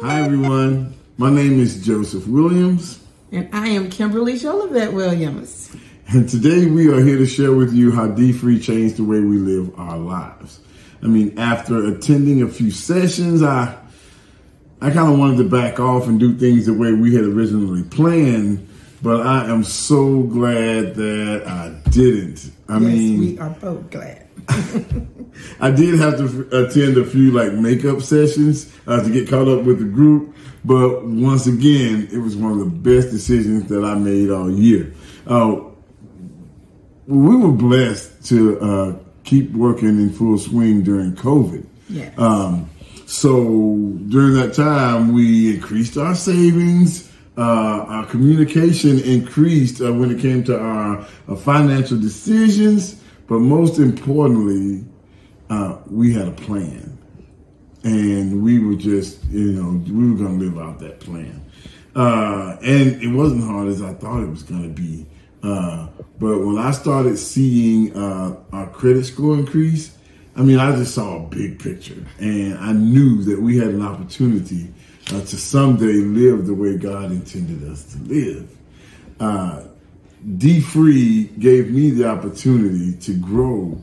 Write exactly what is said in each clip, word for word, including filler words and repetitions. Hi, everyone. My name is Joseph Williams. And I am Kimberly Jolivette Williams. And today we are here to share with you how DFree changed the way we live our lives. I mean, after attending a few sessions, I I kind of wanted to back off and do things the way we had originally planned, but I am so glad that I didn't. I yes, mean, we are both glad. I did have to attend a few like makeup sessions uh, to get caught up with the group, but once again, it was one of the best decisions that I made all year. Uh, we were blessed to uh, keep working in full swing during COVID. Yes. Um, so during that time, we increased our savings. Uh, our communication increased uh, when it came to our uh, financial decisions. But most importantly, uh, we had a plan, and we were just, you know, we were going to live out that plan. Uh, and it wasn't hard as I thought it was going to be. Uh, but when I started seeing uh, our credit score increase, I mean, I just saw a big picture, and I knew that we had an opportunity uh, to someday live the way God intended us to live. Uh, DFree gave me the opportunity to grow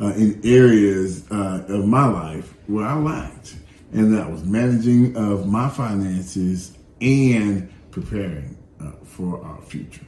uh, in areas uh, of my life where I lacked, and that was managing of my finances and preparing uh, for our future.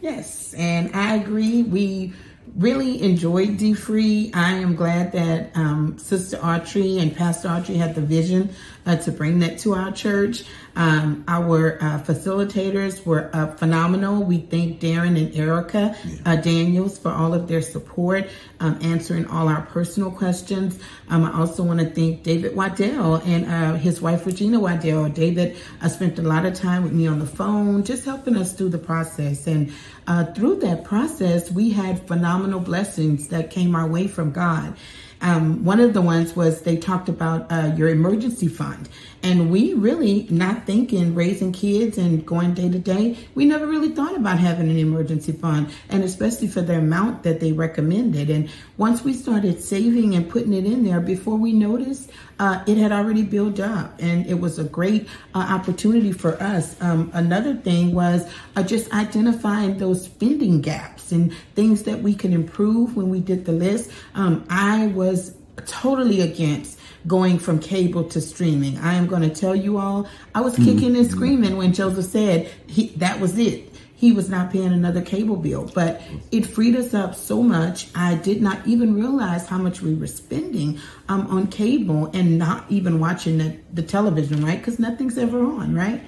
Yes, and I agree. We really enjoyed DFree. I am glad that um, Sister Autry and Pastor Autry had the vision uh, to bring that to our church. Um, our uh, facilitators were uh, phenomenal. We thank Darren and Erica yeah. uh, Daniels for all of their support, um, answering all our personal questions. Um, I also want to thank David Waddell and uh, his wife, Regina Waddell. David uh, spent a lot of time with me on the phone, just helping us through the process. And uh, through that process, we had phenomenal blessings that came our way from God. Um, one of the ones was they talked about uh, your emergency fund, and we really, not thinking raising kids and going day to day, we never really thought about having an emergency fund, and especially for the amount that they recommended. And once we started saving and putting it in there, before we noticed, uh, it had already built up, and it was a great uh, opportunity for us. Um, another thing was uh, just identifying those spending gaps and things that we can improve when we did the list. Um, I was was totally against going from cable to streaming. I am going to tell you all, I was kicking and screaming when Joseph said he, that was it. He was not paying another cable bill, but it freed us up so much. I did not even realize how much we were spending um, on cable and not even watching the, the television, right? Because nothing's ever on, right?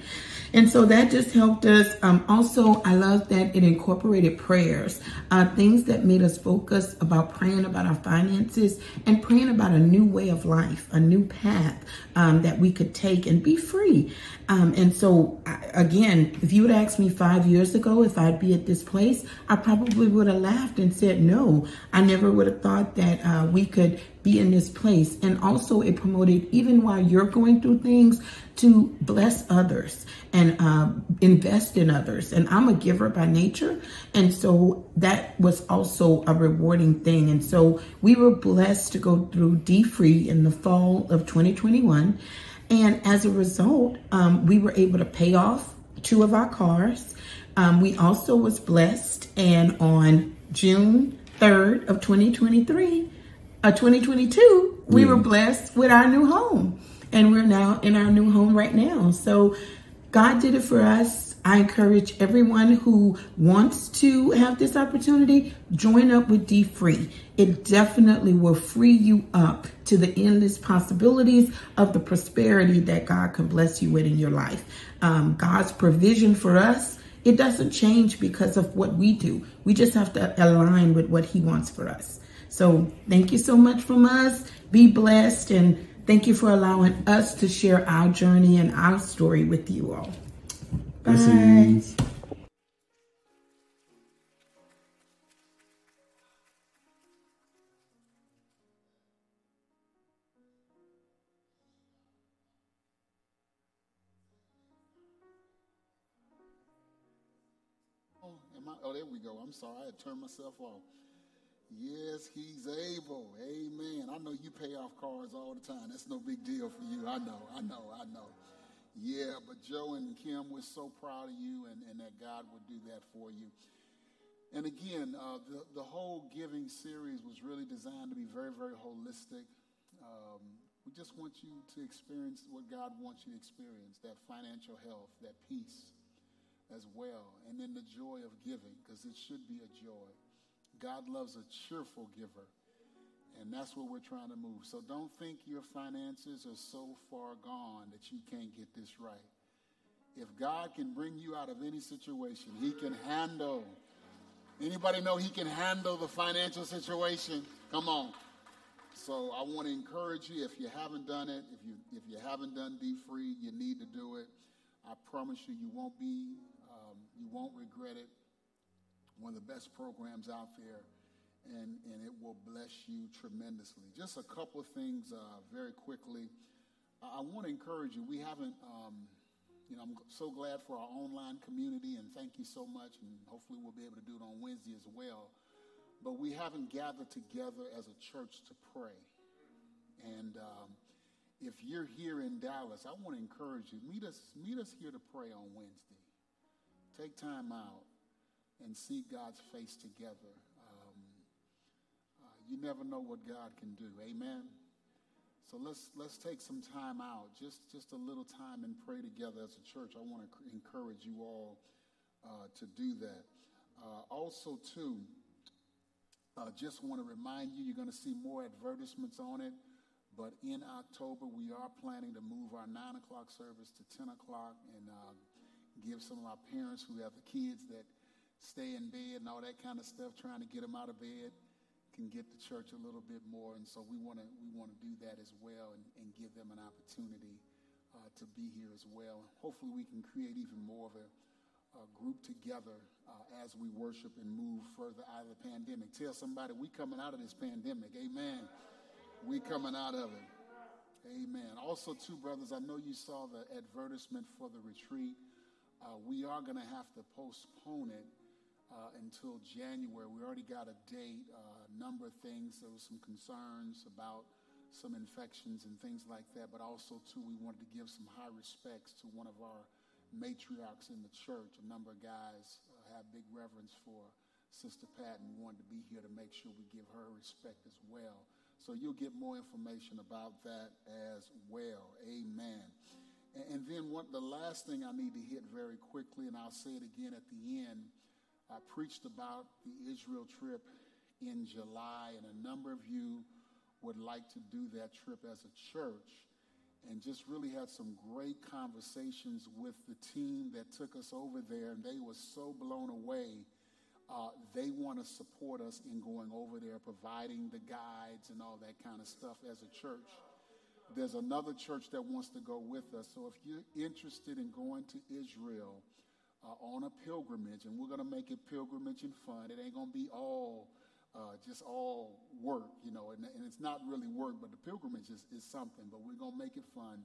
And so that just helped us. Um, also, I love that it incorporated prayers, uh, things that made us focus about praying about our finances and praying about a new way of life, a new path um, that we could take and be free. Um, and so, I, again, if you would ask me five years ago if I'd be at this place, I probably would have laughed and said no. I never would have thought that uh, we could be in this place. And also it promoted, even while you're going through things, to bless others and uh, invest in others. And I'm a giver by nature. And so that was also a rewarding thing. And so we were blessed to go through DFree in the fall of twenty twenty-one. And as a result, um, we were able to pay off two of our cars. Um, we also was blessed. And on June third of twenty twenty-three, Uh, twenty twenty-two, we yeah. were blessed with our new home, and we're now in our new home right now. So God did it for us. I encourage everyone who wants to have this opportunity, join up with DFree. It definitely will free you up to the endless possibilities of the prosperity that God can bless you with in your life. Um, God's provision for us, it doesn't change because of what we do. We just have to align with what he wants for us. So thank you so much from us. Be blessed, and thank you for allowing us to share our journey and our story with you all. Bye. Blessings. Oh, am I, oh, there we go. I'm sorry. I had turned myself off. Yes, he's able. Amen. I know you pay off cars all the time. That's no big deal for you. I know, I know, I know. Yeah, but Joe and Kim, we're so proud of you, and, and that God would do that for you. And again, uh, the, the whole giving series was really designed to be very, very holistic. Um, we just want you to experience what God wants you to experience, that financial health, that peace as well, and then the joy of giving, because it should be a joy. God loves a cheerful giver, and that's what we're trying to move. So don't think your finances are so far gone that you can't get this right. If God can bring you out of any situation, he can handle. Anybody know he can handle the financial situation? Come on. So I want to encourage you, if you haven't done it, if you if you haven't done DFree, you need to do it. I promise you, you won't be, um, you won't regret it. One of the best programs out there, and, and it will bless you tremendously. Just a couple of things uh, very quickly. I, I want to encourage you. We haven't, um, you know, I'm so glad for our online community, and thank you so much, and hopefully we'll be able to do it on Wednesday as well. But we haven't gathered together as a church to pray. And um, if you're here in Dallas, I want to encourage you. Meet us, meet us here to pray on Wednesday. Take time out and see God's face together. Um, uh, you never know what God can do. Amen. So let's let's take some time out, just just a little time, and pray together as a church. I want to encourage you all uh, to do that. Uh, also, too, uh, just want to remind you, you're going to see more advertisements on it. But in October, we are planning to move our nine o'clock service to ten o'clock, and uh, give some of our parents who have the kids that stay in bed and all that kind of stuff, trying to get them out of bed, can get to church a little bit more. And so we want to we want to do that as well, and, and give them an opportunity uh, to be here as well. Hopefully we can create even more of a, a group together uh, as we worship and move further out of the pandemic. Tell somebody, we coming out of this pandemic. Amen. We coming out of it. Amen. Also, too, brothers, I know you saw the advertisement for the retreat. Uh, we are going to have to postpone it Uh, until January. We already got a date, uh, a number of things. There was some concerns about some infections and things like that, but also, too, we wanted to give some high respects to one of our matriarchs in the church. A number of guys uh, have big reverence for Sister Patton. We wanted to be here to make sure we give her respect as well. So you'll get more information about that as well. Amen. And, and then what the last thing I need to hit very quickly, and I'll say it again at the end, I preached about the Israel trip in July, and a number of you would like to do that trip as a church, and just really had some great conversations with the team that took us over there, and they were so blown away. Uh, they want to support us in going over there, providing the guides and all that kind of stuff as a church. There's another church that wants to go with us, so if you're interested in going to Israel, Uh, on a pilgrimage, and we're going to make it pilgrimage and fun. It ain't going to be all, uh, just all work, you know, and, and it's not really work, but the pilgrimage is, is something, but we're going to make it fun.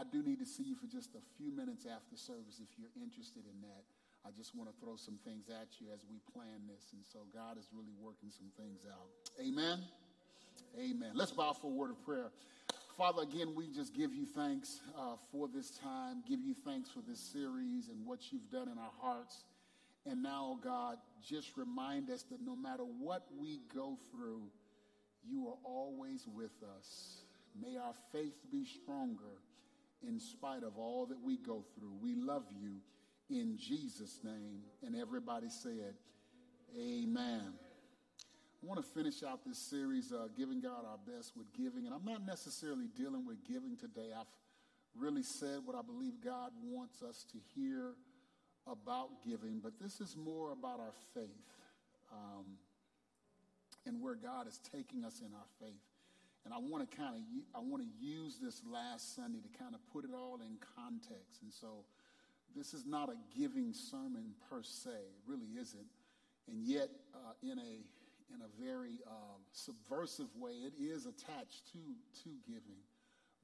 I do need to see you for just a few minutes after service if you're interested in that. I just want to throw some things at you as we plan this, and so God is really working some things out. Amen? Amen. Let's bow for a word of prayer. Father, again, we just give you thanks uh, for this time, give you thanks for this series and what you've done in our hearts. And now, God, just remind us that no matter what we go through, you are always with us. May our faith be stronger in spite of all that we go through. We love you in Jesus' name. And everybody said, amen. I want to finish out this series, uh, Giving God Our Best, with giving. And I'm not necessarily dealing with giving today. I've really said what I believe God wants us to hear about giving. But this is more about our faith, um, and where God is taking us in our faith. And I want to kind of I want to use this last Sunday to kind of put it all in context. And so this is not a giving sermon per se. It really isn't. And yet, uh, in a in a very uh, subversive way, it is attached to, to giving.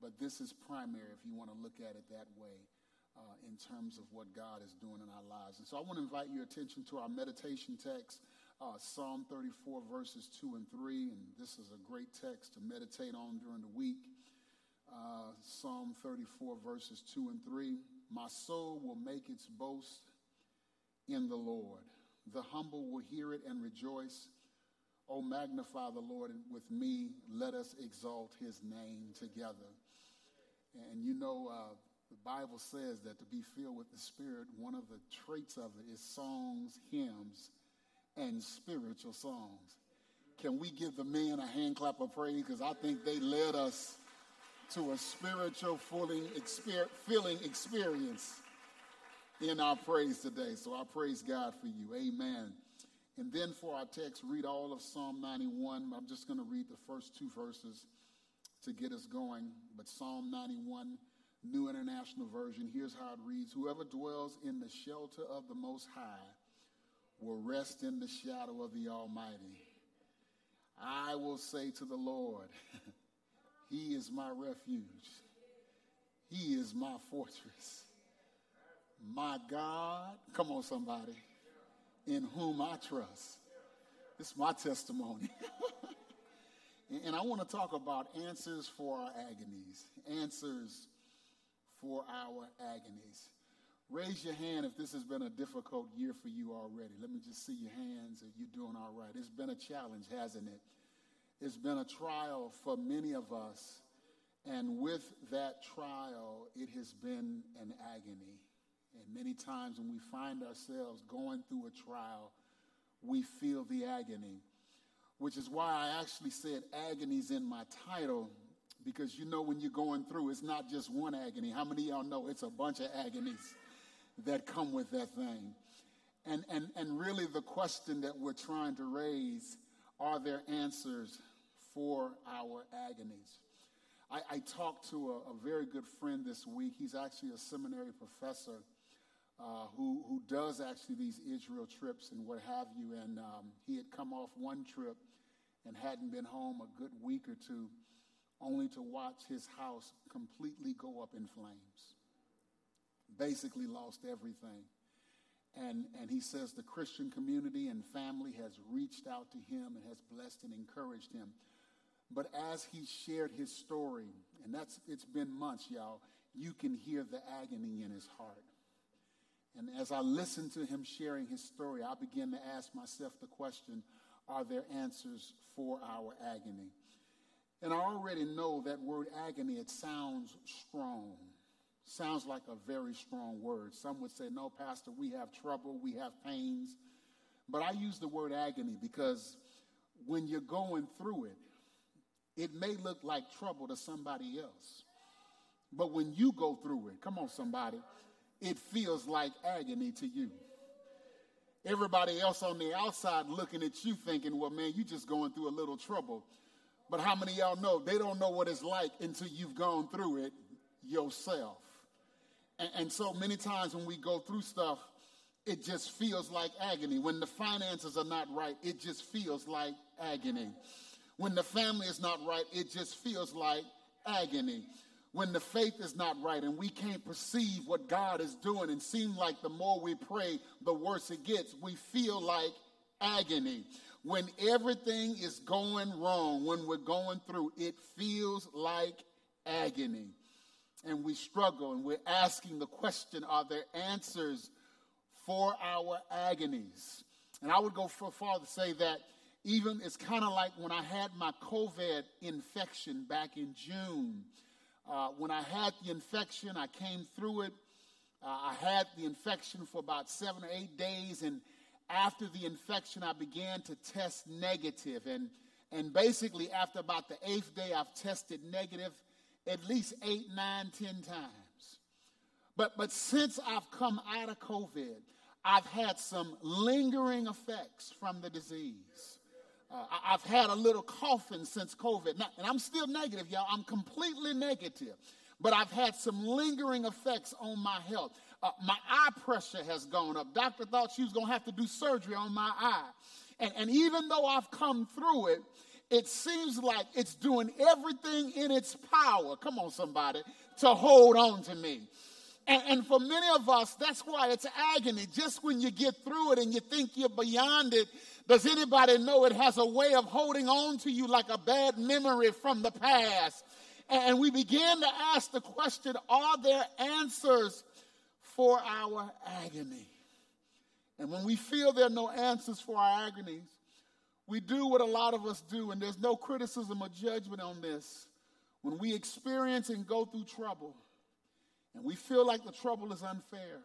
But this is primary, if you want to look at it that way, uh, in terms of what God is doing in our lives. And so I want to invite your attention to our meditation text. uh, Psalm thirty-four, verses two and three, and this is a great text to meditate on during the week. Uh, Psalm thirty-four, verses two and three, my soul will make its boast in the Lord. The humble will hear it and rejoice. Oh, magnify the Lord with me. Let us exalt his name together. And you know, uh, the Bible says that to be filled with the Spirit, one of the traits of it is songs, hymns, and spiritual songs. Can we give the men a hand clap of praise? Because I think they led us to a spiritual filling experience in our praise today. So I praise God for you. Amen. And then for our text, read all of Psalm ninety-one. I'm just going to read the first two verses to get us going. But Psalm ninety-one, New International Version, here's how it reads. Whoever dwells in the shelter of the Most High will rest in the shadow of the Almighty. I will say to the Lord, he is my refuge. He is my fortress. My God, come on somebody, in whom I trust. This is my testimony. And I want to talk about answers for our agonies. Answers for our agonies. Raise your hand if this has been a difficult year for you already. Let me just see your hands if you're doing all right. It's been a challenge, hasn't it? It's been a trial for many of us. And with that trial, it has been an agony. And many times when we find ourselves going through a trial, we feel the agony, which is why I actually said agonies in my title, because you know when you're going through, it's not just one agony. How many of y'all know it's a bunch of agonies that come with that thing? And, and, and really the question that we're trying to raise, are there answers for our agonies? I, I talked to a, a very good friend this week. He's actually a seminary professor Uh, who who does actually these Israel trips and what have you. And um, he had come off one trip and hadn't been home a good week or two, only to watch his house completely go up in flames. Basically lost everything. And, and he says the Christian community and family has reached out to him and has blessed and encouraged him. But as he shared his story, and that's it's been months, y'all, you can hear the agony in his heart. And as I listened to him sharing his story, I began to ask myself the question, are there answers for our agony? And I already know that word agony, it sounds strong. Sounds like a very strong word. Some would say, no, Pastor, we have trouble, we have pains. But I use the word agony because when you're going through it, it may look like trouble to somebody else. But when you go through it, come on, somebody, it feels like agony to you. Everybody else on the outside looking at you thinking, well, man, you just going through a little trouble. But how many of y'all know they don't know what it's like until you've gone through it yourself? And, and so many times when we go through stuff, it just feels like agony. When the finances are not right, it just feels like agony. When the family is not right, it just feels like agony. When the faith is not right and we can't perceive what God is doing and seem like the more we pray, the worse it gets, we feel like agony. When everything is going wrong, when we're going through, it feels like agony. And we struggle and we're asking the question, are there answers for our agonies? And I would go so far to say that even it's kind of like when I had my COVID infection back in June. Uh, when I had the infection, I came through it. Uh, I had the infection for about seven or eight days. And after the infection, I began to test negative. And, and basically, after about the eighth day, I've tested negative at least eight, nine, ten times. But, but since I've come out of COVID, I've had some lingering effects from the disease. Uh, I've had a little coughing since COVID, and I'm still negative, y'all. I'm completely negative, but I've had some lingering effects on my health. Uh, my eye pressure has gone up. Doctor thought she was going to have to do surgery on my eye. And, and even though I've come through it, it seems like it's doing everything in its power, come on somebody, to hold on to me. And, and for many of us, that's why it's agony. Just when you get through it and you think you're beyond it, does anybody know it has a way of holding on to you like a bad memory from the past? And we begin to ask the question, are there answers for our agony? And when we feel there are no answers for our agonies, we do what a lot of us do, and there's no criticism or judgment on this. When we experience and go through trouble, and we feel like the trouble is unfair,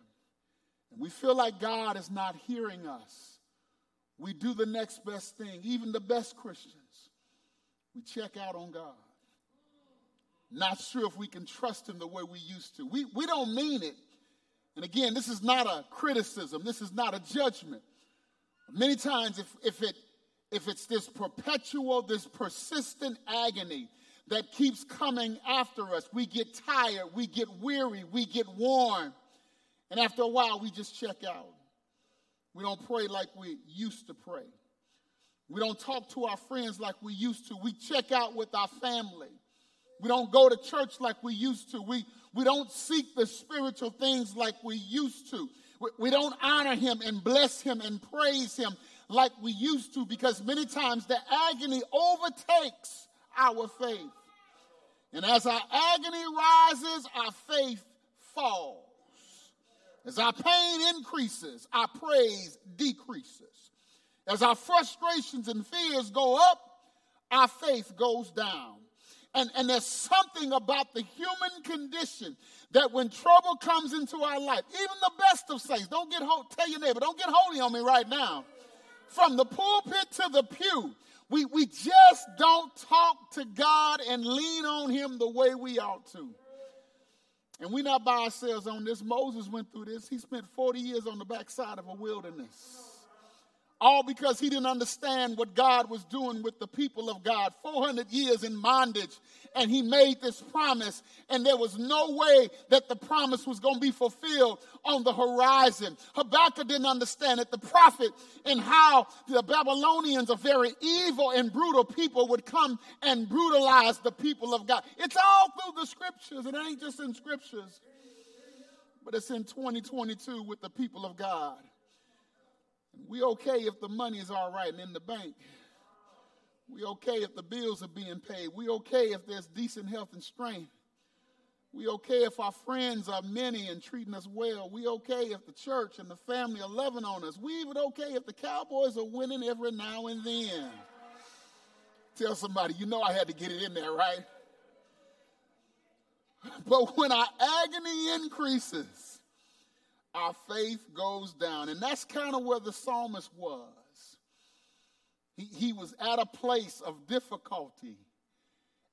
and we feel like God is not hearing us, we do the next best thing. Even the best Christians, we check out on God. Not sure if we can trust him the way we used to. We, we don't mean it. And again, this is not a criticism. This is not a judgment. Many times, if, if it If it's this perpetual, this persistent agony that keeps coming after us, we get tired, we get weary, we get worn. And after a while, we just check out. We don't pray like we used to pray. We don't talk to our friends like we used to. We check out with our family. We don't go to church like we used to. We, we don't seek the spiritual things like we used to. We, we don't honor him and bless him and praise him like we used to, because many times the agony overtakes our faith. And as our agony rises, our faith falls. As our pain increases, our praise decreases. As our frustrations and fears go up, our faith goes down. And, and there's something about the human condition that when trouble comes into our life, even the best of saints, don't get ho- tell your neighbor, don't get holy on me right now. From the pulpit to the pew, we, we just don't talk to God and lean on him the way we ought to. And we're not by ourselves on this. Moses went through this. He spent forty years on the backside of a wilderness. All because he didn't understand what God was doing with the people of God. four hundred years in bondage, and he made this promise, and there was no way that the promise was going to be fulfilled on the horizon. Habakkuk didn't understand it. The prophet, and how the Babylonians, a very evil and brutal people, would come and brutalize the people of God. It's all through the scriptures. It ain't just in scriptures, but it's in twenty twenty-two with the people of God. We okay if the money is all right and in the bank. We okay if the bills are being paid. We okay if there's decent health and strength. We okay if our friends are many and treating us well. We okay if the church and the family are loving on us. We even okay if the Cowboys are winning every now and then. Tell somebody, you know I had to get it in there, right? But when our agony increases, our faith goes down. And that's kind of where the psalmist was. He, he was at a place of difficulty.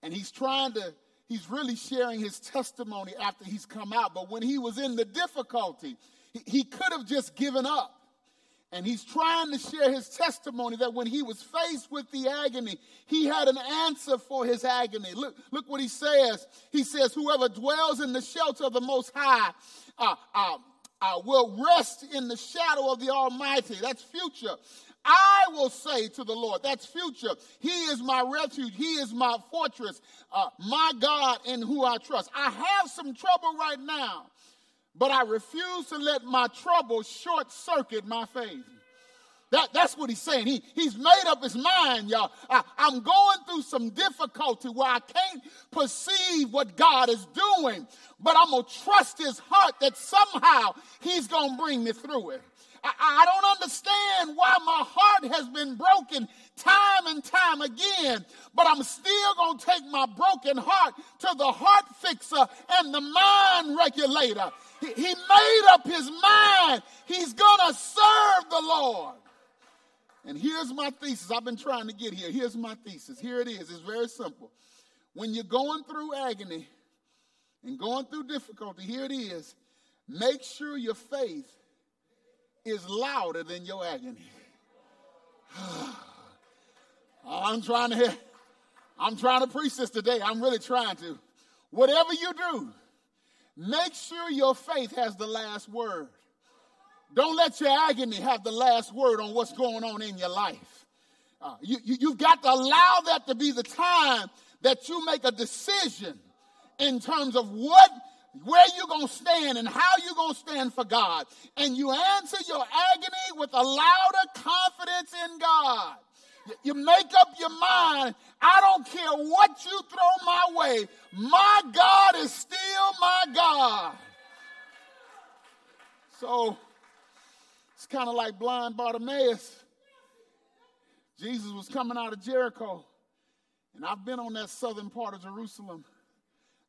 And he's trying to, he's really sharing his testimony after he's come out. But when he was in the difficulty, he, he could have just given up. And he's trying to share his testimony that when he was faced with the agony, he had an answer for his agony. Look, look what he says. He says, whoever dwells in the shelter of the Most High, uh, uh, I will rest in the shadow of the Almighty. That's future. I will say to the Lord, that's future. He is my refuge. He is my fortress, uh, my God in who I trust. I have some trouble right now, but I refuse to let my trouble short-circuit my faith. That, that's what he's saying. He, he's made up his mind, y'all. I, I'm going through some difficulty where I can't perceive what God is doing, but I'm going to trust his heart that somehow he's going to bring me through it. I, I don't understand why my heart has been broken time and time again, but I'm still going to take my broken heart to the heart fixer and the mind regulator. He, he made up his mind. He's going to serve the Lord. And here's my thesis. I've been trying to get here. Here's my thesis. Here it is. It's very simple. When you're going through agony and going through difficulty, here it is. Make sure your faith is louder than your agony. I'm trying to I'm trying to preach this today. I'm really trying to. Whatever you do, make sure your faith has the last word. Don't let your agony have the last word on what's going on in your life. Uh, you, you, you've got to allow that to be the time that you make a decision in terms of what, where you're going going to stand and how you're going to stand for God. And you answer your agony with a louder confidence in God. You make up your mind. I don't care what you throw my way. My God is still my God. So it's kind of like blind Bartimaeus. Jesus was coming out of Jericho. And I've been on that southern part of Jerusalem,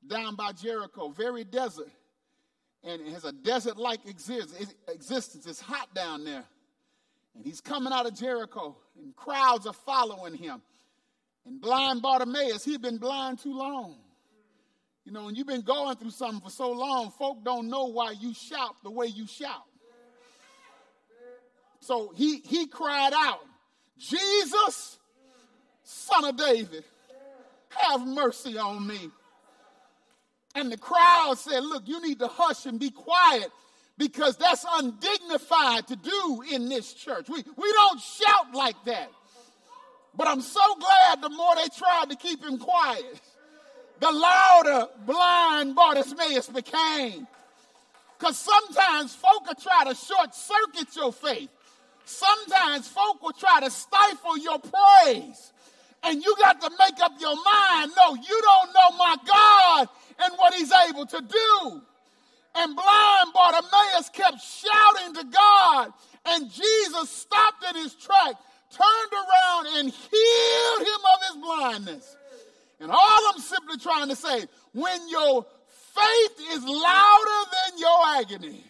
down by Jericho, very desert. And it has a desert-like existence. It's hot down there. And he's coming out of Jericho, and crowds are following him. And blind Bartimaeus, he'd been blind too long. You know, when you've been going through something for so long, folk don't know why you shout the way you shout. So he, he cried out, Jesus, Son of David, have mercy on me. And the crowd said, look, you need to hush and be quiet, because that's undignified to do in this church. We, we don't shout like that. But I'm so glad the more they tried to keep him quiet, the louder blind Bartimaeus became. Because sometimes folk will try to short-circuit your faith. Sometimes folk will try to stifle your praise. And you got to make up your mind, no, you don't know my God and what he's able to do. And blind Bartimaeus kept shouting to God, and Jesus stopped in his track, turned around, and healed him of his blindness. And all I'm simply trying to say, when your faith is louder than your agony,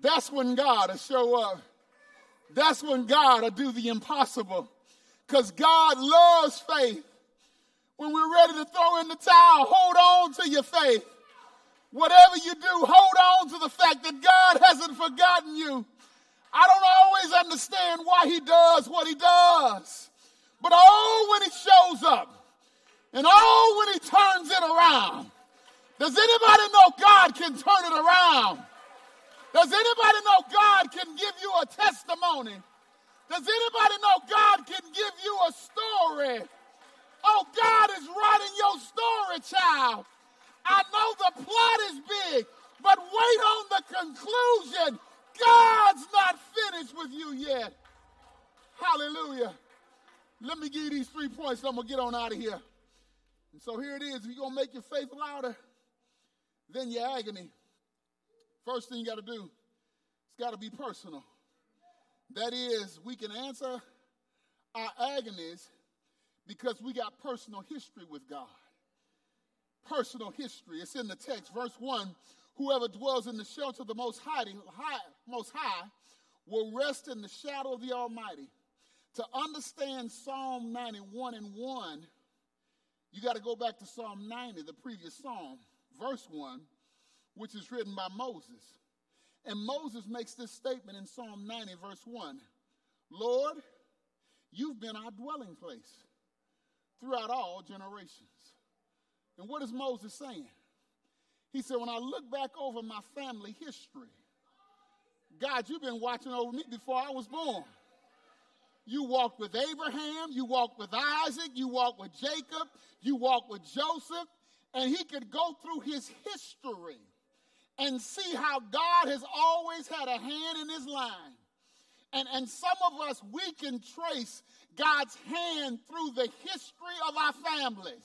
that's when God will show up. That's when God will do the impossible, because God loves faith. When we're ready to throw in the towel, hold on to your faith. Whatever you do, hold on to the fact that God hasn't forgotten you. I don't always understand why he does what he does. But oh, when he shows up, and oh, when he turns it around. Does anybody know God can turn it around? Does anybody know God can give you a testimony? Does anybody know God can give you a story? Oh, God is writing your story, child. I know the plot is big, but wait on the conclusion. God's not finished with you yet. Hallelujah. Let me give you these three points, and I'm going to get on out of here. And so here it is. If you're going to make your faith louder than your agony, first thing you got to do, it's got to be personal. That is, we can answer our agonies because we got personal history with God. Personal history. It's in the text. Verse one, whoever dwells in the shelter of the Most High, high, Most High will rest in the shadow of the Almighty. To understand Psalm ninety-one and one, you got to go back to Psalm ninety, the previous psalm, verse one, which is written by Moses. And Moses makes this statement in Psalm ninety, verse one. Lord, you've been our dwelling place throughout all generations. And what is Moses saying? He said, when I look back over my family history, God, you've been watching over me before I was born. You walked with Abraham, you walked with Isaac, you walked with Jacob, you walked with Joseph, and he could go through his history and see how God has always had a hand in his line. And, and some of us, we can trace God's hand through the history of our families.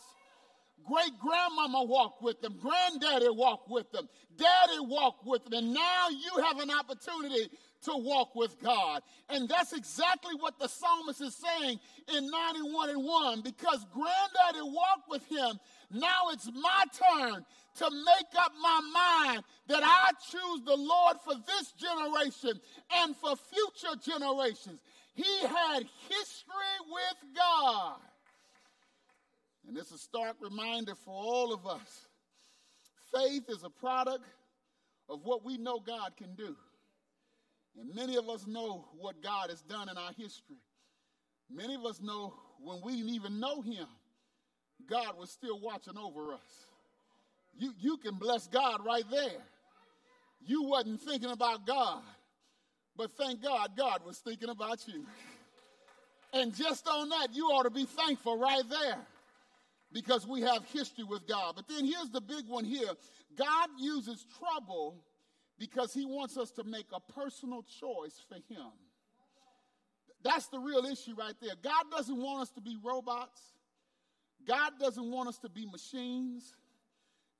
Great-grandmama walked with them. Granddaddy walked with them. Daddy walked with them. And now you have an opportunity to walk with God. And that's exactly what the psalmist is saying in ninety-one and one. Because granddaddy walked with him, now it's my turn to make up my mind that I choose the Lord for this generation and for future generations. He had history with God. And it's a stark reminder for all of us. Faith is a product of what we know God can do. And many of us know what God has done in our history. Many of us know when we didn't even know him, God was still watching over us. You, you can bless God right there. You wasn't thinking about God, but thank God, God was thinking about you. And just on that, you ought to be thankful right there. because we have history with God. But then here's the big one here. God uses trouble because he wants us to make a personal choice for him. That's the real issue right there. God doesn't want us to be robots. God doesn't want us to be machines.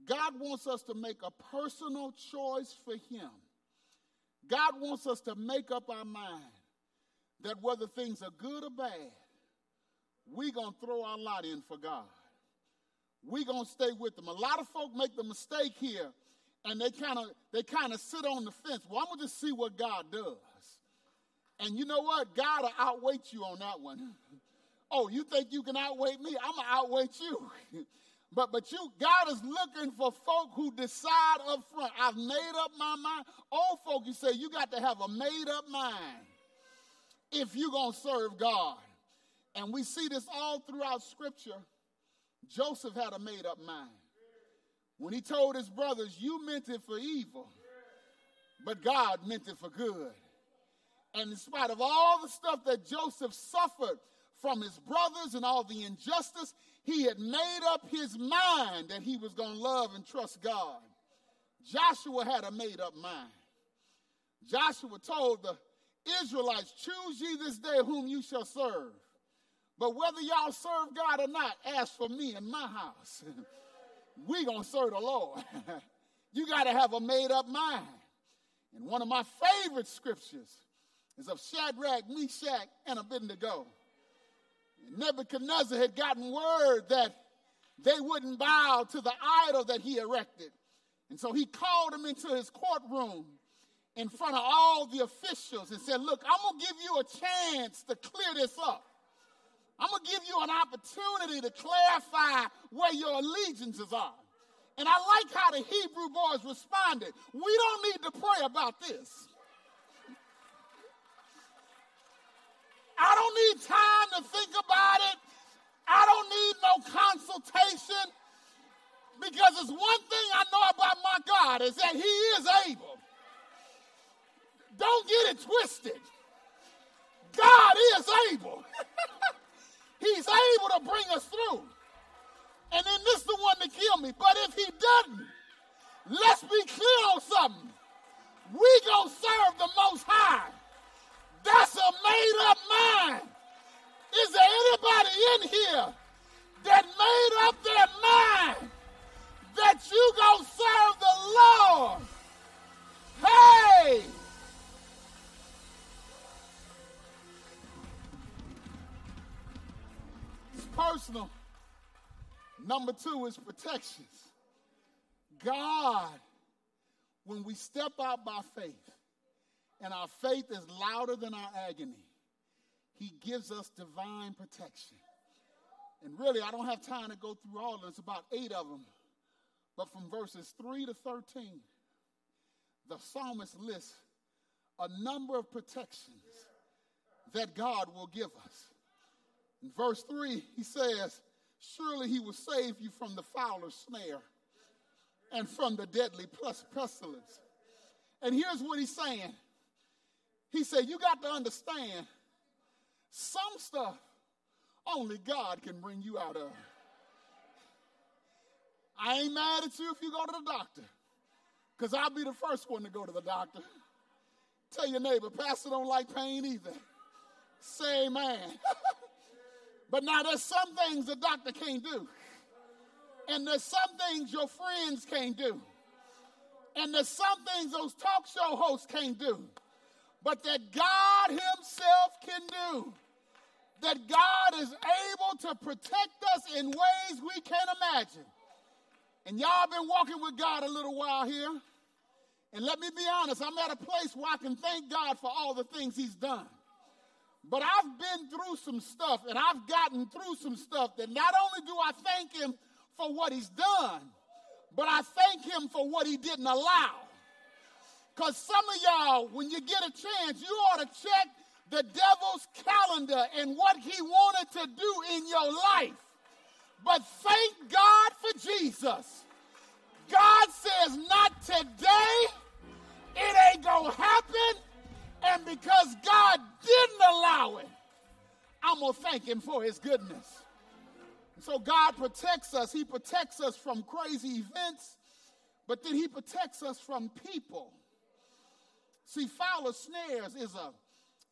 God wants us to make a personal choice for him. God wants us to make up our mind that whether things are good or bad, we're going to throw our lot in for God. We're going to stay with them. A lot of folk make the mistake here, and they kind of they kind of sit on the fence. Well, I'm going to just see what God does. And you know what? God will outweigh you on that one. Oh, you think you can outweigh me? I'm going to outweigh you. But but you, God is looking for folk who decide up front. I've made up my mind. Old folk, you say, you got to have a made-up mind if you're going to serve God. And we see this all throughout Scripture. Joseph had a made-up mind. When he told his brothers, you meant it for evil, but God meant it for good. And in spite of all the stuff that Joseph suffered from his brothers and all the injustice, he had made up his mind that he was going to love and trust God. Joshua had a made-up mind. Joshua told the Israelites, choose ye this day whom you shall serve. But whether y'all serve God or not, ask for me in my house. We're going to serve the Lord. You got to have a made-up mind. And one of my favorite scriptures is of Shadrach, Meshach, and Abednego. Nebuchadnezzar had gotten word that they wouldn't bow to the idol that he erected. And so he called them into his courtroom in front of all the officials and said, look, I'm going to give you a chance to clear this up. I'm going to give you an opportunity to clarify where your allegiances are. And I like how the Hebrew boys responded. We don't need to pray about this. I don't need time to think about it. I don't need no consultation, because it's one thing I know about my God is that he is able. Don't get it twisted. God is able. He's able to bring us through. And then this is the one to kill me. But if he doesn't, let's be clear on something. We gonna serve the Most High. That's a made-up mind. Is there anybody in here that made up their mind that you gonna serve the Lord? Hey! It's personal. Number two is protections. God, when we step out by faith, and our faith is louder than our agony, he gives us divine protection. And really, I don't have time to go through all of them. It's about eight of them. But from verses three to thirteen, the psalmist lists a number of protections that God will give us. In verse three, he says, surely he will save you from the fowler's snare and from the deadly pestilence. And here's what he's saying. He said, you got to understand, some stuff only God can bring you out of. I ain't mad at you if you go to the doctor, because I'll be the first one to go to the doctor. Tell your neighbor, pastor don't like pain either. Say amen. But now there's some things the doctor can't do. And there's some things your friends can't do. And there's some things those talk show hosts can't do. But that God himself can do, that God is able to protect us in ways we can't imagine. And y'all been walking with God a little while here. And let me be honest, I'm at a place where I can thank God for all the things he's done. But I've been through some stuff, and I've gotten through some stuff that not only do I thank him for what he's done, but I thank him for what he didn't allow. Because some of y'all, when you get a chance, you ought to check the devil's calendar and what he wanted to do in your life. But thank God for Jesus. God says, not today. It ain't going to happen. And because God didn't allow it, I'm going to thank him for his goodness. so God protects us. He protects us from crazy events, but then he protects us from people. See, fowler snares is a,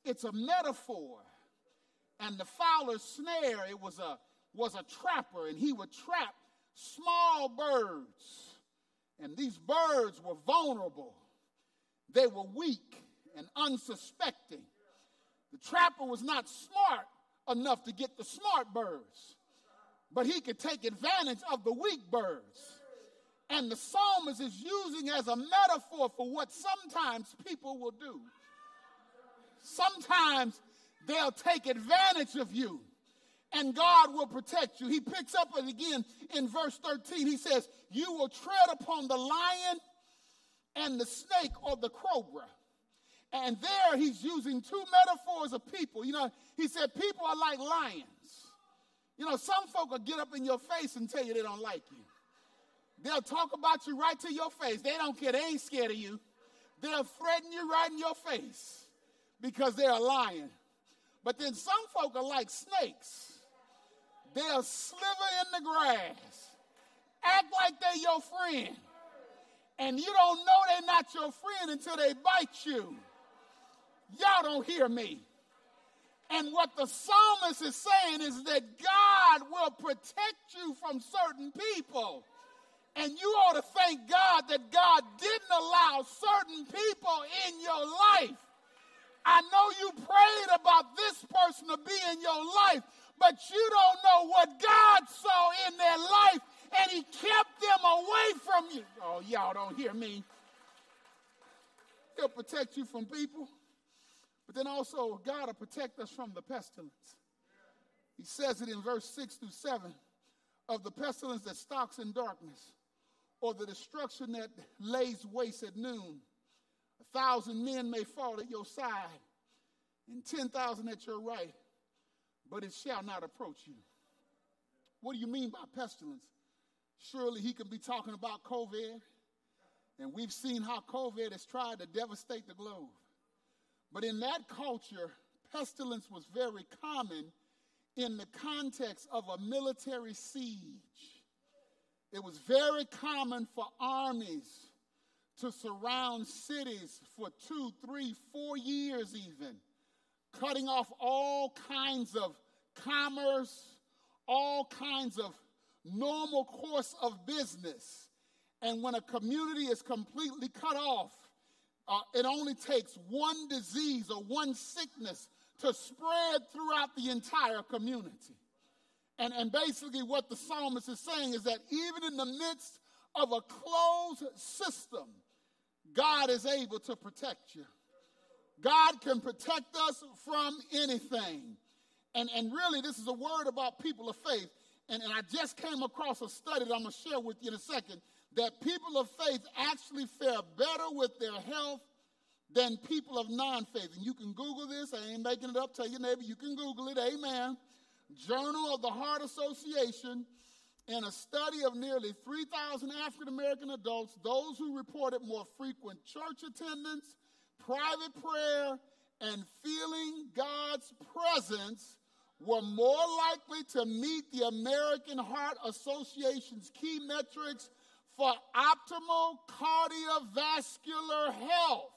it's a metaphor. And the fowler's snare, it was a, was a trapper, and he would trap small birds. And these birds were vulnerable. They were weak and unsuspecting. The trapper was not smart enough to get the smart birds, but he could take advantage of the weak birds. And the psalmist is using as a metaphor for what sometimes people will do. Sometimes they'll take advantage of you, and God will protect you. He picks up it again in verse thirteen. He says, you will tread upon the lion and the snake, or the cobra. And there he's using two metaphors of people. You know, he said people are like lions. You know, some folk will get up in your face and tell you they don't like you. They'll talk about you right to your face. They don't care. They ain't scared of you. They'll threaten you right in your face because they're a lion. But then some folk are like snakes. They'll slither in the grass, act like they're your friend, and you don't know they're not your friend until they bite you. Y'all don't hear me. And what the psalmist is saying is that God will protect you from certain people. And you ought to thank God that God didn't allow certain people in your life. I know you prayed about this person to be in your life, but you don't know what God saw in their life, and he kept them away from you. Oh, y'all don't hear me. He'll protect you from people, but then also God will protect us from the pestilence. He says it in verse six through seven, of the pestilence that stalks in darkness, or the destruction that lays waste at noon. A thousand men may fall at your side, and ten thousand at your right, but it shall not approach you. What do you mean by pestilence? Surely he could be talking about COVID, and we've seen how COVID has tried to devastate the globe. But in that culture, pestilence was very common in the context of a military siege. It was very common for armies to surround cities for two, three, four years even, cutting off all kinds of commerce, all kinds of normal course of business. And when a community is completely cut off, uh, it only takes one disease or one sickness to spread throughout the entire community. And, and basically what the psalmist is saying is that even in the midst of a closed system, God is able to protect you. God can protect us from anything. And, and really, this is a word about people of faith. And, and I just came across a study that I'm going to share with you in a second, that people of faith actually fare better with their health than people of non-faith. And you can Google this. I ain't making it up. Tell your neighbor, you can Google it. Amen. Journal of the Heart Association, in a study of nearly three thousand African-American adults, those who reported more frequent church attendance, private prayer, and feeling God's presence were more likely to meet the American Heart Association's key metrics for optimal cardiovascular health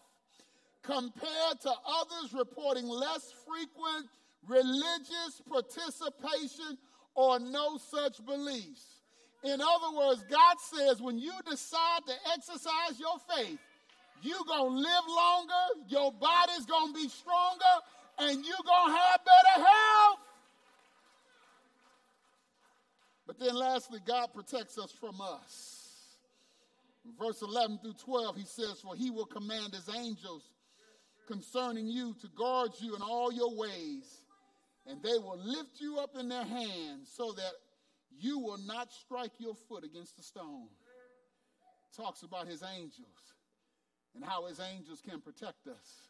compared to others reporting less frequent religious participation or no such beliefs. In other words, God says when you decide to exercise your faith, you're going to live longer, your body's going to be stronger, and you're going to have better health. But then lastly, God protects us from us. In verse eleven through twelve, he says, for he will command his angels concerning you to guard you in all your ways, and they will lift you up in their hands so that you will not strike your foot against the stone. Talks about his angels and how his angels can protect us.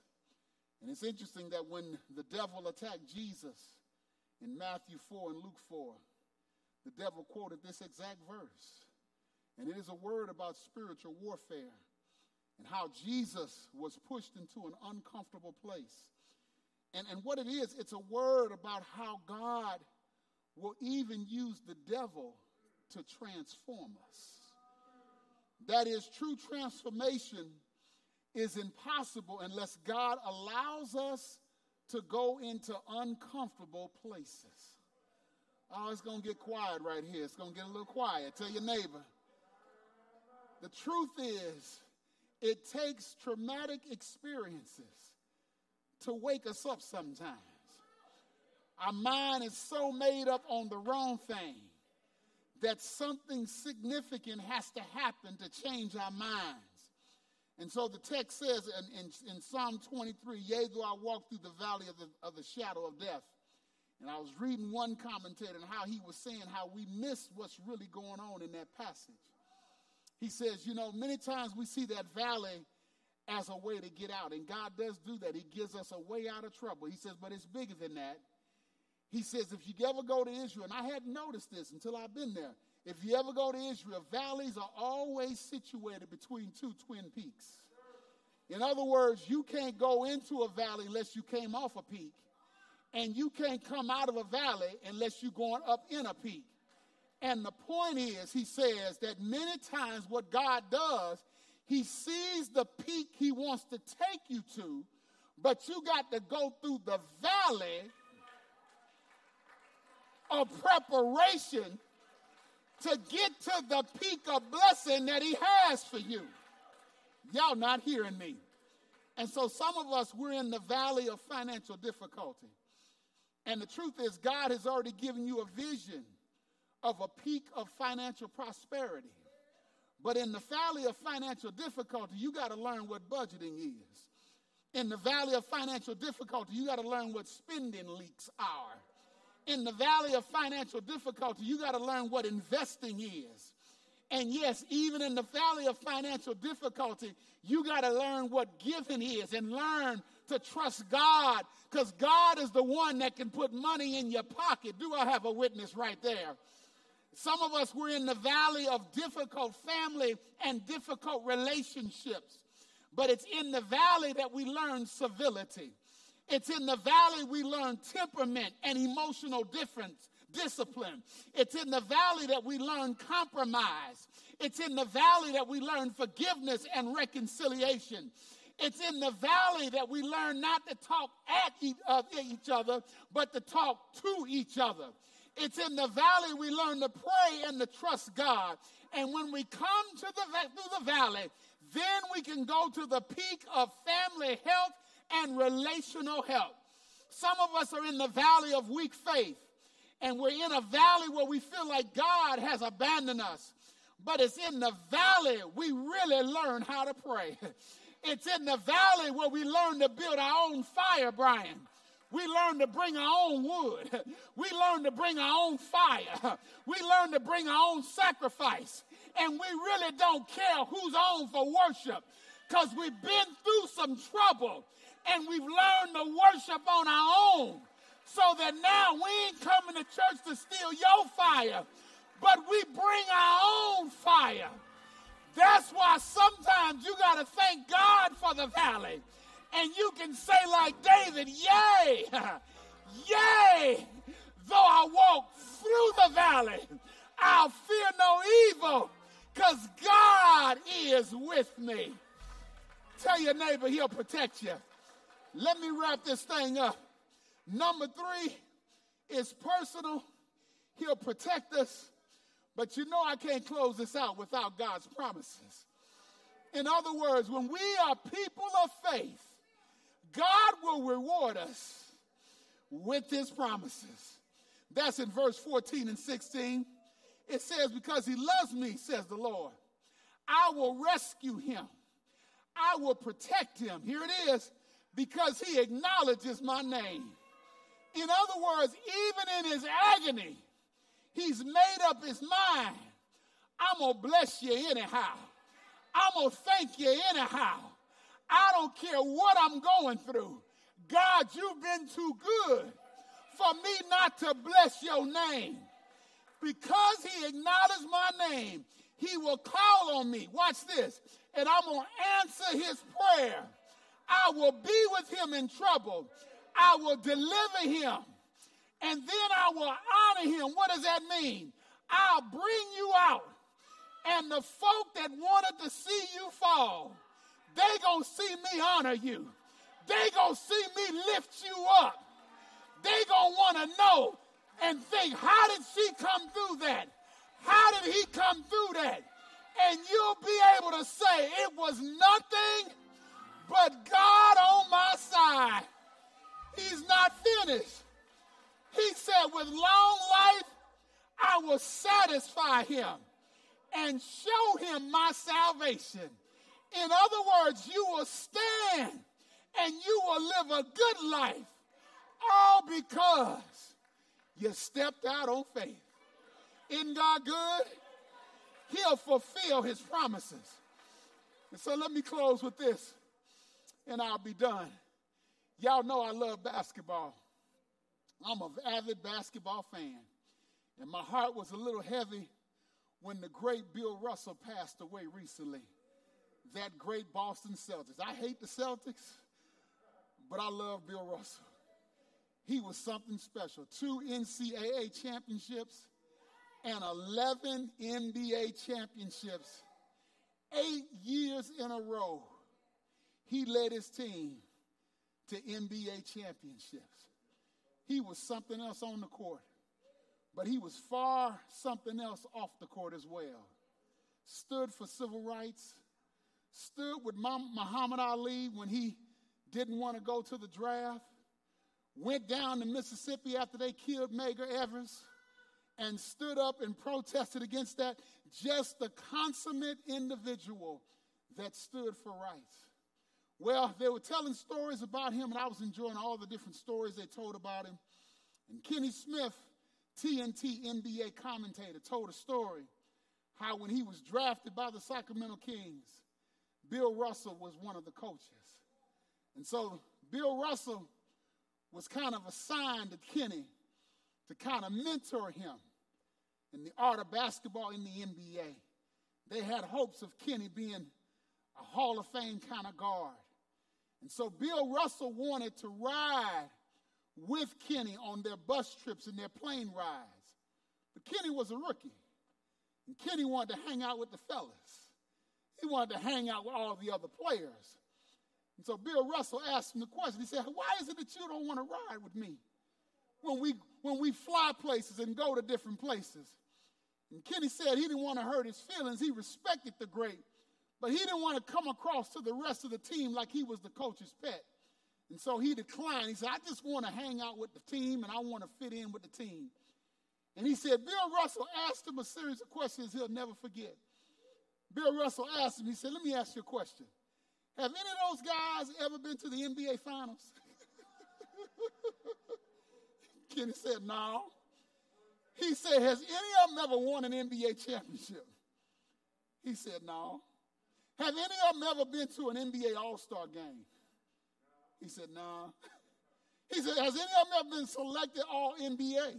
And it's interesting that when the devil attacked Jesus in Matthew four and Luke four, the devil quoted this exact verse. And it is a word about spiritual warfare and how Jesus was pushed into an uncomfortable place. And, and what it is, it's a word about how God will even use the devil to transform us. That is, true transformation is impossible unless God allows us to go into uncomfortable places. Oh, it's going to get quiet right here. It's going to get a little quiet. Tell your neighbor. The truth is, it takes traumatic experiences to wake us up sometimes. Our mind is so made up on the wrong thing that something significant has to happen to change our minds. And so the text says in, in, in Psalm twenty-three, yea, though I walk through the valley of the, of the shadow of death. And I was reading one commentator and how he was saying how we miss what's really going on in that passage. He says, you know, many times we see that valley as a way to get out. And God does do that. He gives us a way out of trouble. He says, but it's bigger than that. He says, if you ever go to Israel, and I hadn't noticed this until I've been there. If you ever go to Israel, valleys are always situated between two twin peaks. In other words, you can't go into a valley unless you came off a peak. And you can't come out of a valley unless you're going up in a peak. And the point is, he says, that many times what God does, he sees the peak he wants to take you to, but you got to go through the valley of preparation to get to the peak of blessing that he has for you. Y'all not hearing me. And so some of us, we're in the valley of financial difficulty. And the truth is, God has already given you a vision of a peak of financial prosperity. But in the valley of financial difficulty, you got to learn what budgeting is. In the valley of financial difficulty, you got to learn what spending leaks are. In the valley of financial difficulty, you got to learn what investing is. And yes, even in the valley of financial difficulty, you got to learn what giving is and learn to trust God, because God is the one that can put money in your pocket. Do I have a witness right there? Some of us, we're in the valley of difficult family and difficult relationships, but it's in the valley that we learn civility. It's in the valley we learn temperament and emotional difference, discipline. It's in the valley that we learn compromise. It's in the valley that we learn forgiveness and reconciliation. It's in the valley that we learn not to talk at each other, but to talk to each other. It's in the valley we learn to pray and to trust God. And when we come to the, through the valley, then we can go to the peak of family health and relational health. Some of us are in the valley of weak faith, and we're in a valley where we feel like God has abandoned us. But it's in the valley we really learn how to pray. It's in the valley where we learn to build our own fire, Brian. We learn to bring our own wood. We learn to bring our own fire. We learn to bring our own sacrifice. And we really don't care who's on for worship, because we've been through some trouble and we've learned to worship on our own, so that now we ain't coming to church to steal your fire, but we bring our own fire. That's why sometimes you got to thank God for the valley. And you can say like David, yay, yay, though I walk through the valley, I'll fear no evil, because God is with me. Tell your neighbor he'll protect you. Let me wrap this thing up. Number three is personal. He'll protect us. But you know I can't close this out without God's promises. In other words, when we are people of faith, God will reward us with his promises. That's in verse fourteen and sixteen. It says, because he loves me, says the Lord, I will rescue him. I will protect him. Here it is. Because he acknowledges my name. In other words, even in his agony, he's made up his mind. I'm going to bless you anyhow. I'm going to thank you anyhow. I don't care what I'm going through. God, you've been too good for me not to bless your name. Because he acknowledged my name, he will call on me. Watch this. And I'm going to answer his prayer. I will be with him in trouble. I will deliver him and then I will honor him. What does that mean? I'll bring you out. And the folk that wanted to see you fall, they gonna see me honor you. They gonna see me lift you up. They gonna wanna know and think, how did she come through that? How did he come through that? And you'll be able to say, it was nothing but God on my side. He's not finished. He said, with long life, I will satisfy him and show him my salvation. In other words, you will stand and you will live a good life, all because you stepped out on faith. Isn't God good? He'll fulfill his promises. And so let me close with this, and I'll be done. Y'all know I love basketball. I'm an avid basketball fan. And my heart was a little heavy when the great Bill Russell passed away recently. That great Boston Celtics. I hate the Celtics, but I love Bill Russell. He was something special. Two N C A A championships and eleven N B A championships. Eight years in a row, he led his team to N B A championships. He was something else on the court, but he was far something else off the court as well. Stood for civil rights, stood with Muhammad Ali when he didn't want to go to the draft, went down to Mississippi after they killed Medgar Evers, and stood up and protested against that. Just the consummate individual that stood for rights. Well, they were telling stories about him, and I was enjoying all the different stories they told about him. And Kenny Smith, T N T N B A commentator, told a story how when he was drafted by the Sacramento Kings, Bill Russell was one of the coaches. And so Bill Russell was kind of assigned to Kenny to kind of mentor him in the art of basketball in the N B A. They had hopes of Kenny being a Hall of Fame kind of guard. And so Bill Russell wanted to ride with Kenny on their bus trips and their plane rides. But Kenny was a rookie. And Kenny wanted to hang out with the fellas. He wanted to hang out with all the other players. And so Bill Russell asked him the question. He said, why is it that you don't want to ride with me when we when we fly places and go to different places? And Kenny said he didn't want to hurt his feelings. He respected the great, but he didn't want to come across to the rest of the team like he was the coach's pet. And so he declined. He said, I just want to hang out with the team, and I want to fit in with the team. And he said, Bill Russell asked him a series of questions he'll never forget. Bill Russell asked him, he said, let me ask you a question. Have any of those guys ever been to the N B A Finals? Kenny said, no. He said, has any of them ever won an N B A championship? He said, no. Have any of them ever been to an N B A All-Star game? He said, no. He said, has any of them ever been selected All N B A?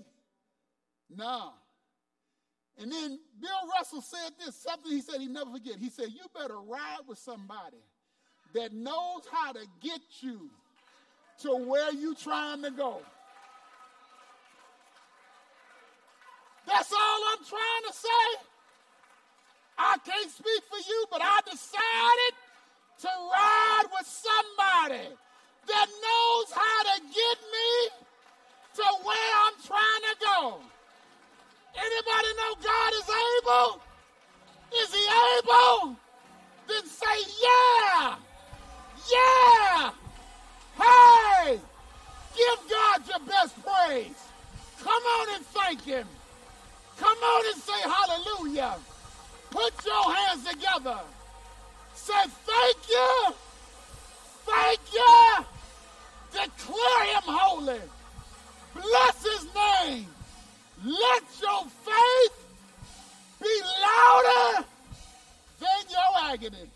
No. And then Bill Russell said this, something he said he'd never forget. He said, you better ride with somebody that knows how to get you to where you're trying to go. That's all I'm trying to say. I can't speak for you, but I decided to ride with somebody that knows how to get me to where I'm trying to go. Anybody know God is able? Is he able? Then say, yeah, yeah. Hey, give God your best praise. Come on and thank him. Come on and say hallelujah. Put your hands together. Say, thank you. Thank you. Declare him holy. Bless his name. Let your faith be louder than your agony.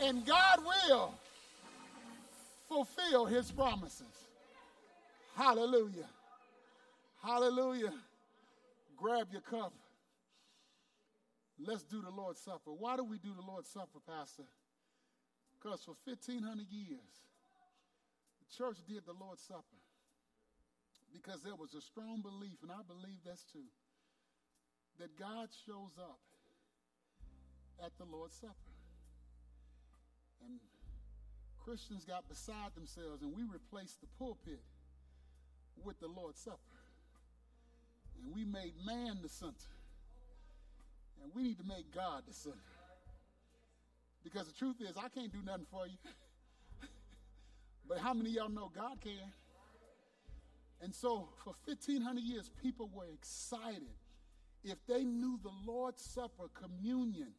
And God will fulfill his promises. Hallelujah. Hallelujah. Grab your cup. Let's do the Lord's Supper. Why do we do the Lord's Supper, Pastor? Because for fifteen hundred years, the church did the Lord's Supper because there was a strong belief, and I believe that's too, that God shows up at the Lord's Supper. And Christians got beside themselves, and we replaced the pulpit with the Lord's Supper. And we made man the center. And we need to make God the center. Because the truth is, I can't do nothing for you. But how many of y'all know God can? And so for fifteen hundred years, people were excited. If they knew the Lord's Supper, communion,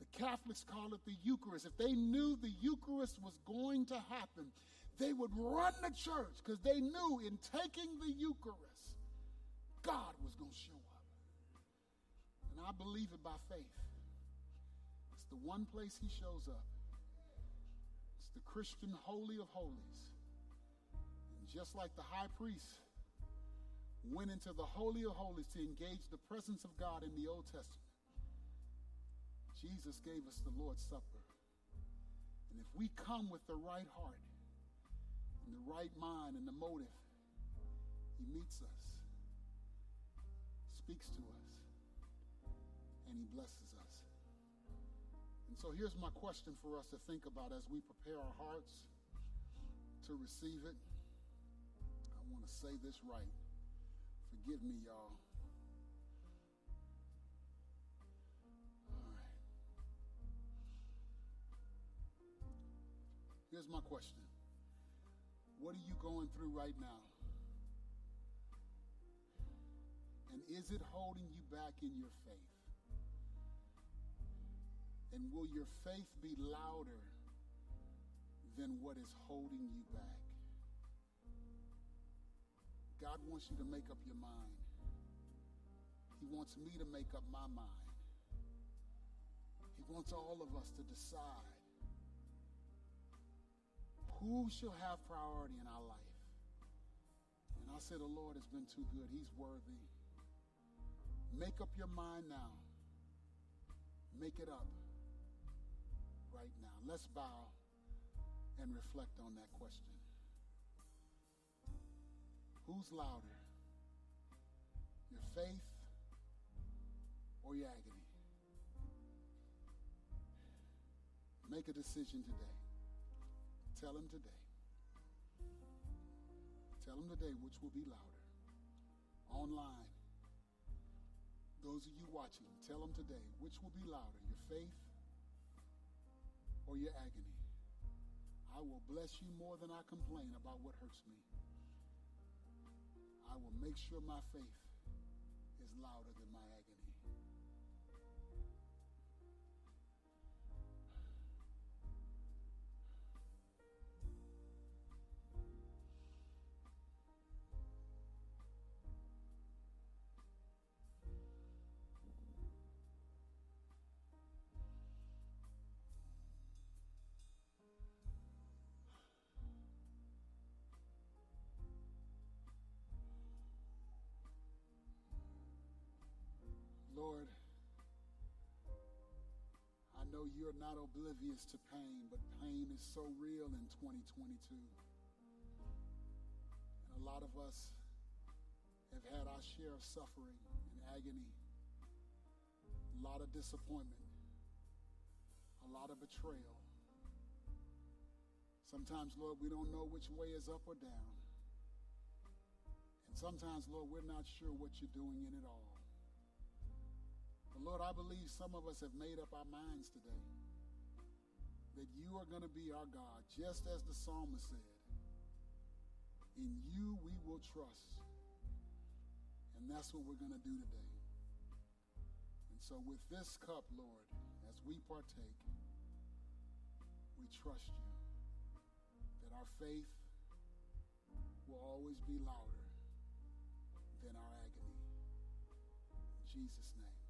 the Catholics call it the Eucharist. If they knew the Eucharist was going to happen, they would run the church because they knew in taking the Eucharist, God was going to show up. And I believe it by faith. It's the one place he shows up. It's the Christian Holy of Holies. And just like the high priest went into the Holy of Holies to engage the presence of God in the Old Testament, Jesus gave us the Lord's Supper. And if we come with the right heart and the right mind and the motive, he meets us, speaks to us, and he blesses us. And so here's my question for us to think about as we prepare our hearts to receive it. I want to say this right. Forgive me, y'all. All right. Here's my question. What are you going through right now? And is it holding you back in your faith? And will your faith be louder than what is holding you back? God wants you to make up your mind. He wants me to make up my mind. He wants all of us to decide who shall have priority in our life. And I said, the Lord has been too good. He's worthy. Make up your mind now. Make it up right now. Let's bow and reflect on that question. Who's louder, your faith or your agony? Make a decision today. Tell him today. Tell him today which will be louder. Online, those of you watching, tell them today which will be louder, your faith or your agony. I will bless you more than I complain about what hurts me. I will make sure my faith is louder than my agony. Lord, I know you're not oblivious to pain, but pain is so real in twenty twenty-two. And a lot of us have had our share of suffering and agony, a lot of disappointment, a lot of betrayal. Sometimes, Lord, we don't know which way is up or down. And sometimes, Lord, we're not sure what you're doing in it all. But Lord, I believe some of us have made up our minds today that you are going to be our God, just as the psalmist said, in you we will trust. And that's what we're going to do today. And so with this cup, Lord, as we partake, we trust you that our faith will always be louder than our agony. In Jesus' name.